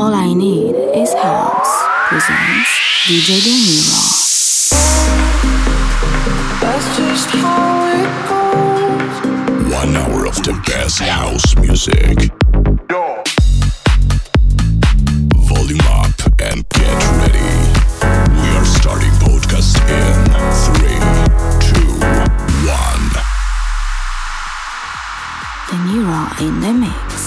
All I Need Is House presents DJ Daniela. That's just how it goes. 1 hour of the best house music. Yo. Volume up and get ready. We are starting podcast in 3, 2, 1. Daniela in the mix.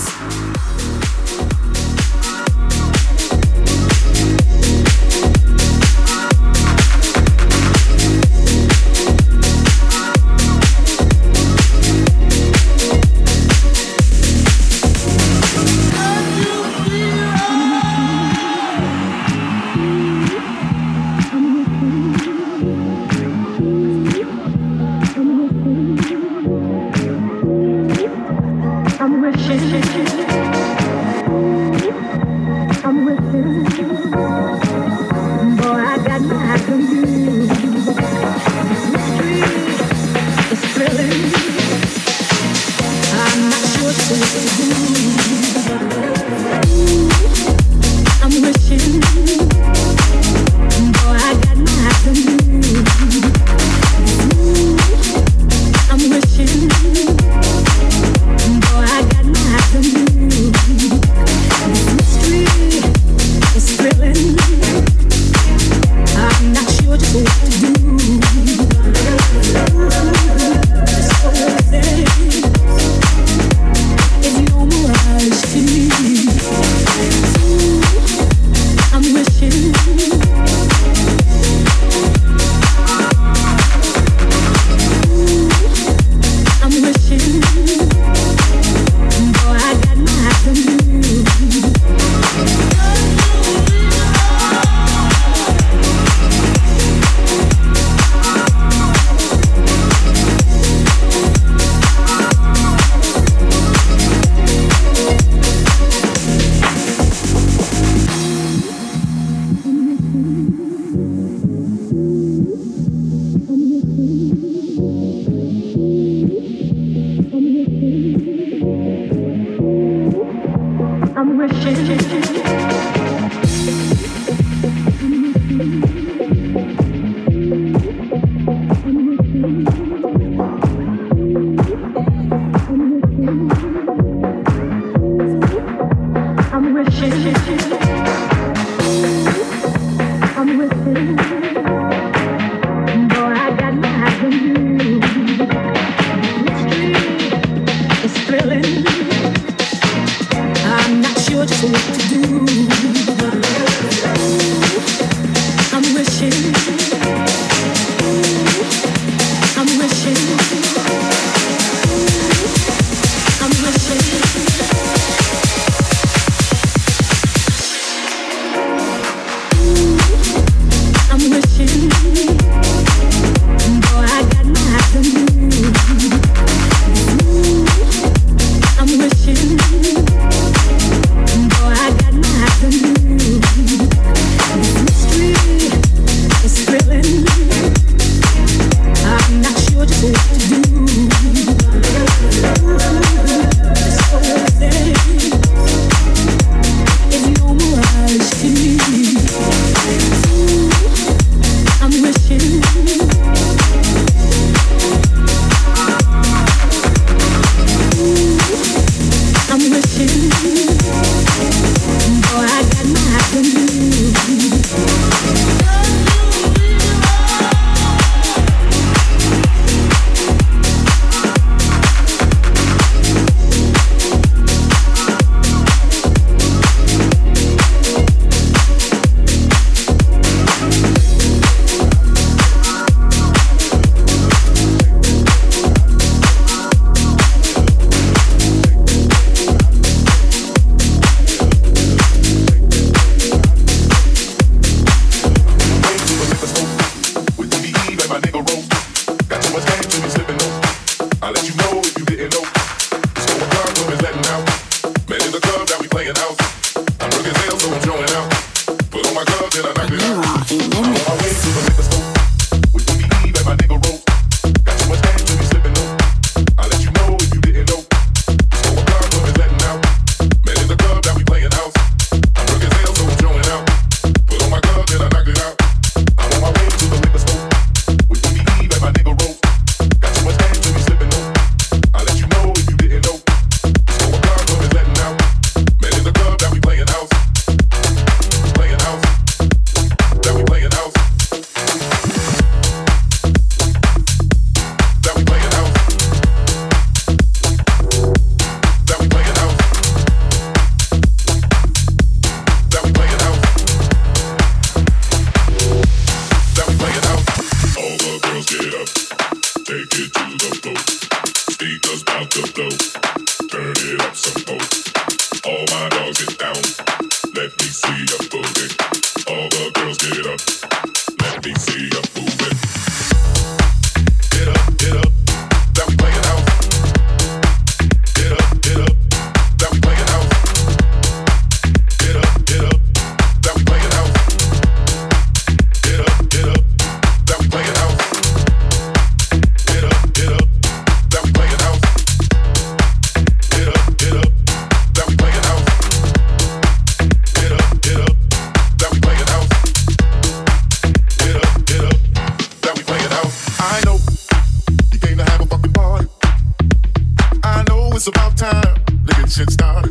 should stop.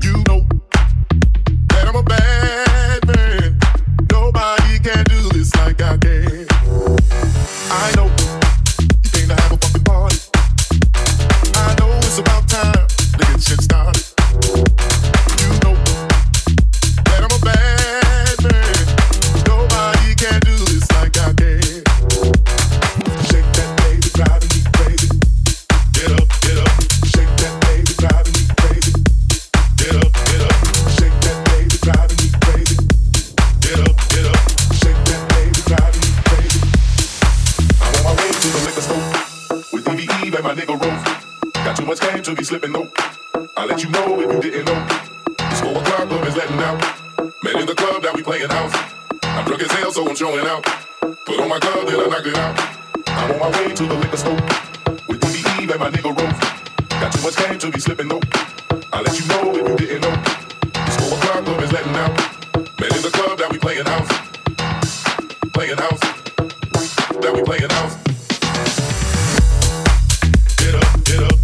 You know that I'm a bad man. Nobody can do this like I can. I know you came to have a fucking party. I know it's about time that it should stop. To be slipping though, I'll let you know if you didn't know. This 4 o'clock club is letting out. Men in the club that we playing house. I'm drunk as hell, so I'm showing out. Put on my glove, then I knock it out. I'm on my way to the liquor store with Boogie Eve and my nigga Rose. Got too much game to be slipping though. I'll let you know if you didn't know. This 4 o'clock club is letting out. Men in the club that we playing house. Playing house. That we playing house. Get up.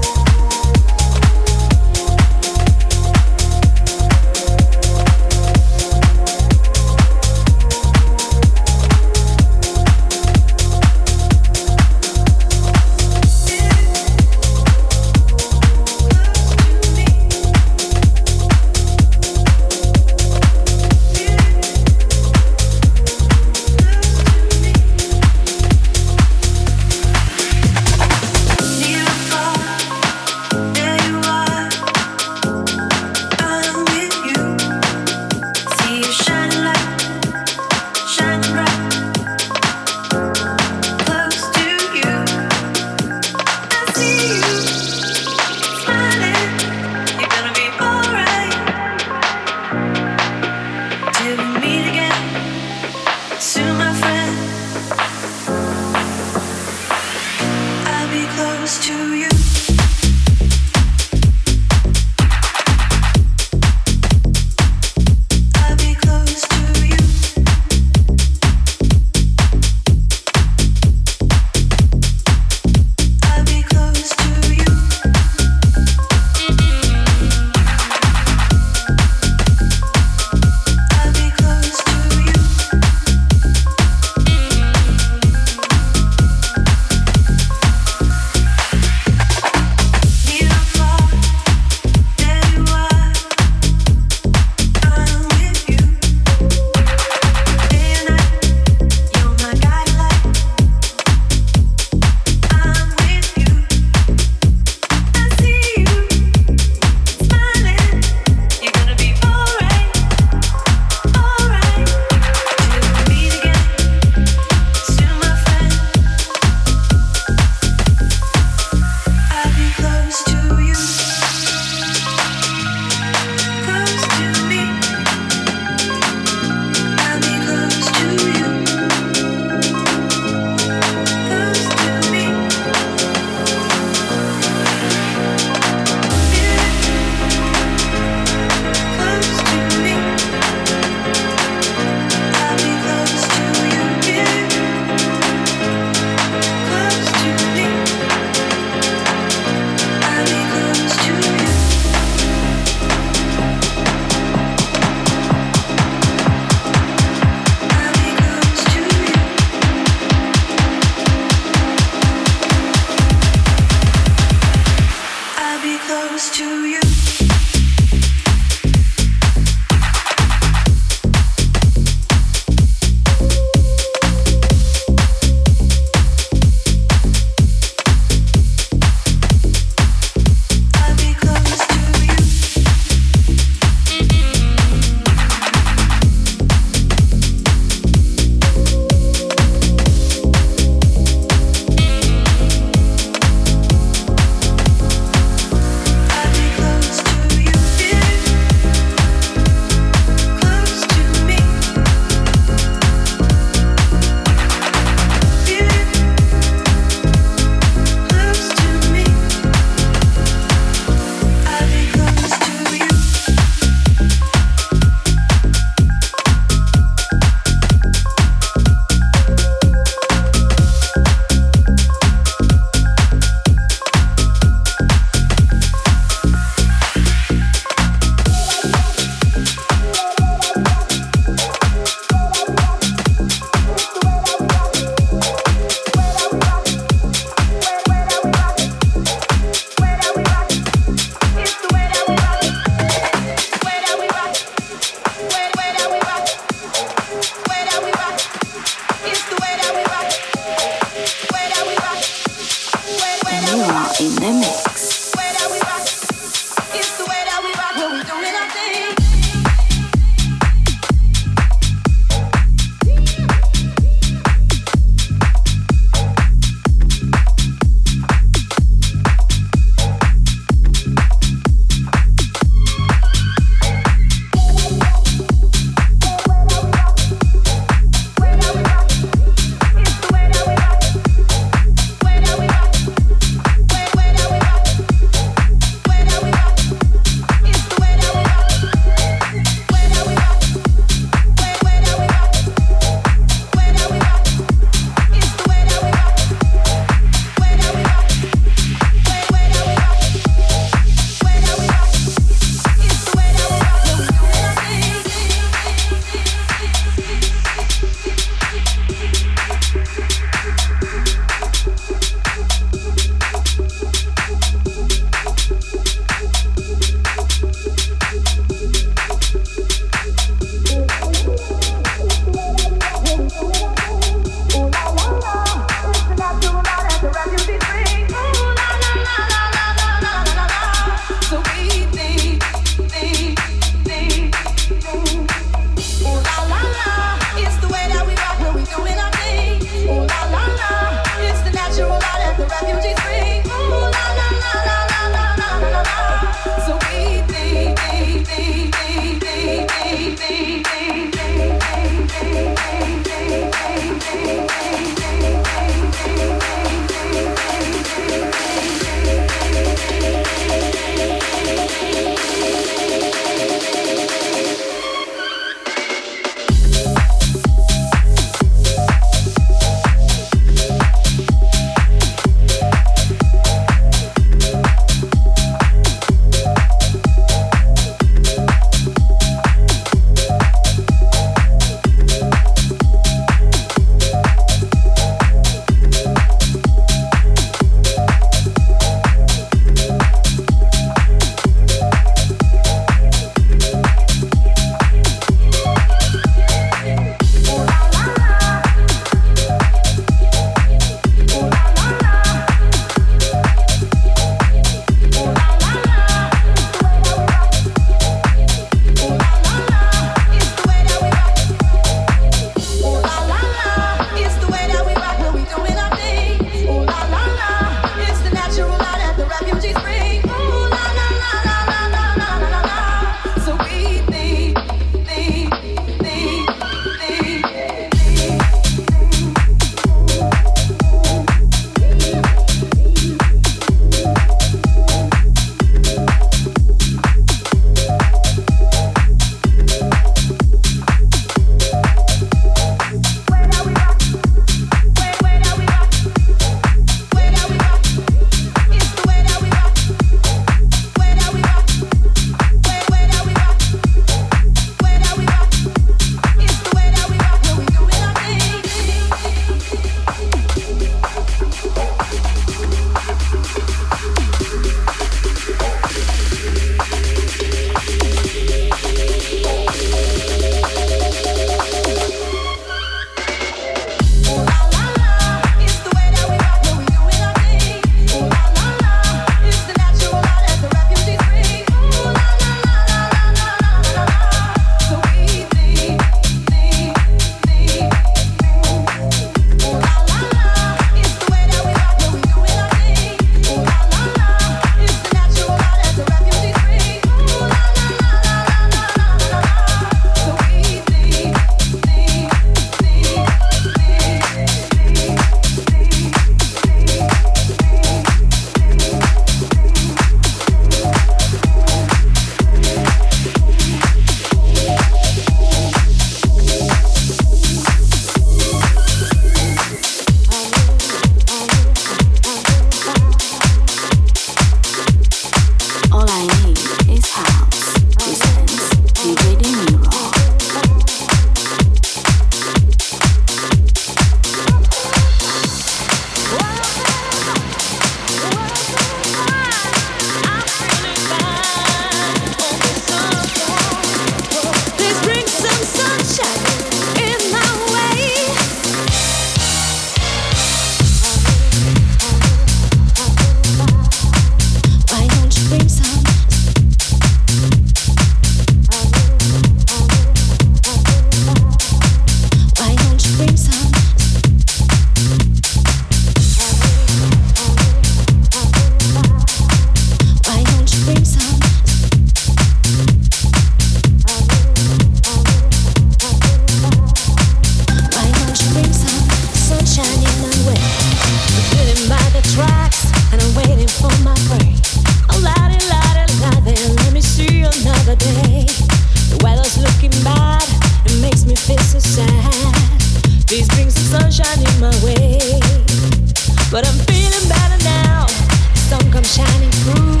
But I'm feeling better now. The sun comes shining through.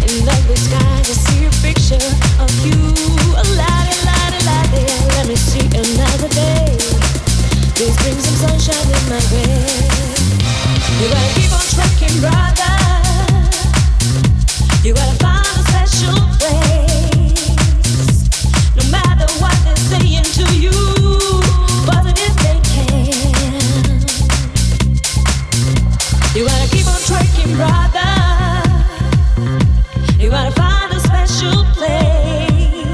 In lovely skies I see a picture of you. A la-di-la-di-la-di. Let me see another day. Please bring some sunshine in my way. You gotta keep on trekking, brother. You gotta find a special place. No matter what they're saying to you, wasn't if they can. You gotta keep on trekking, brother. You gotta find a special place.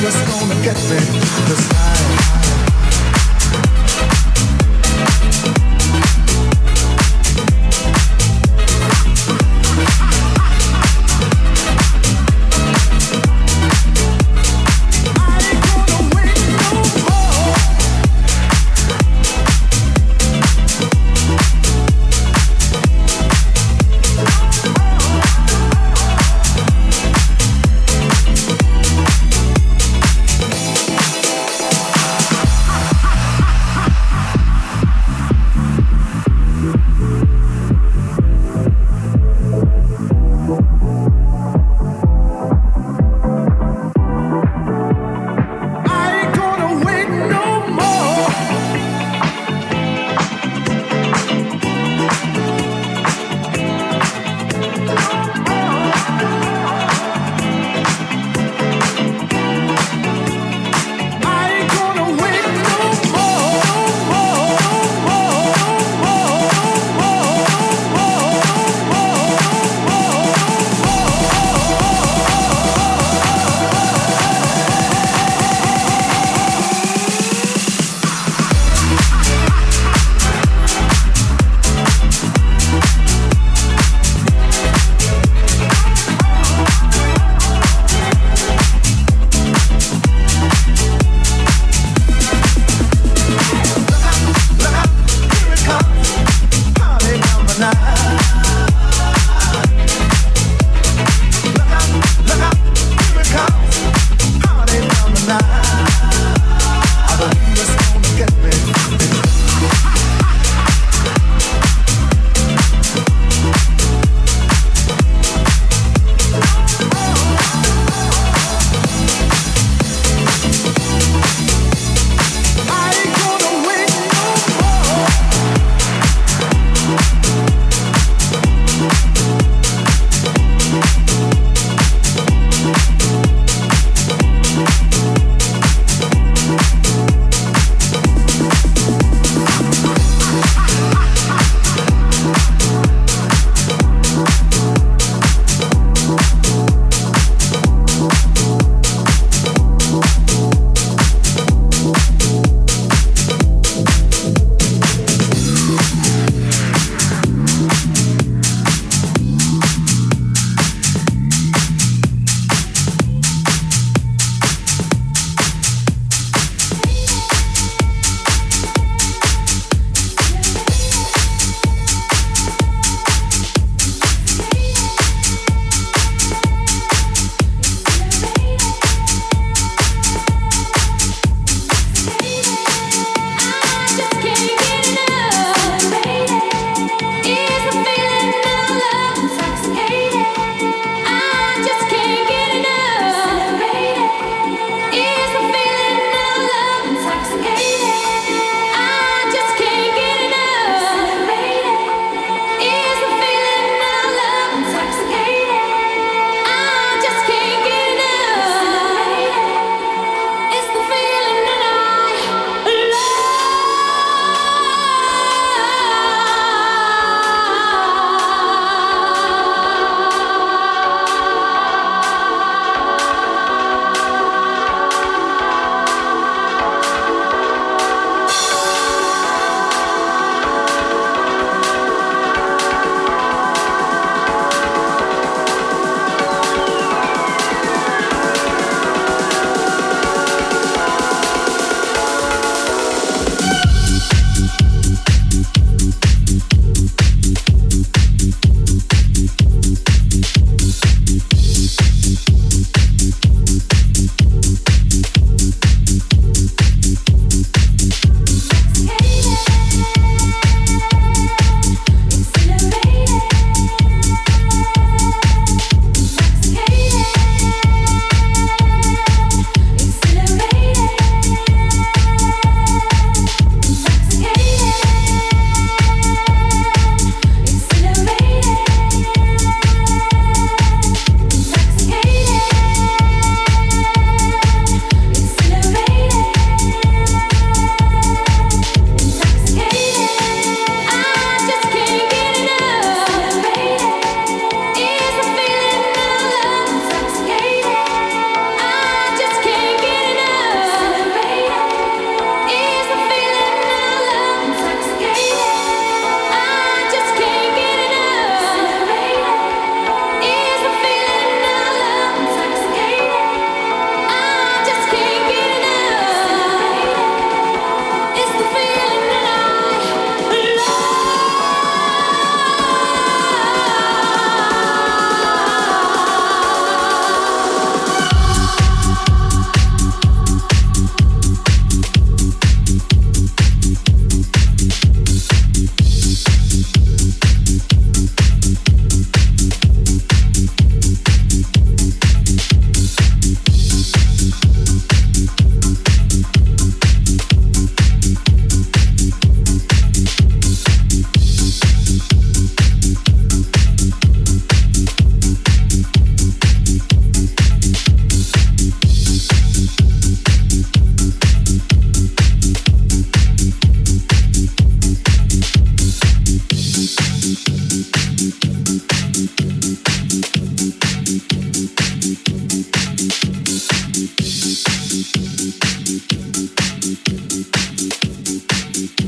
just gonna get me this time.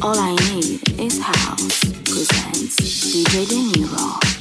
All I Need is House presents DJ Daniela.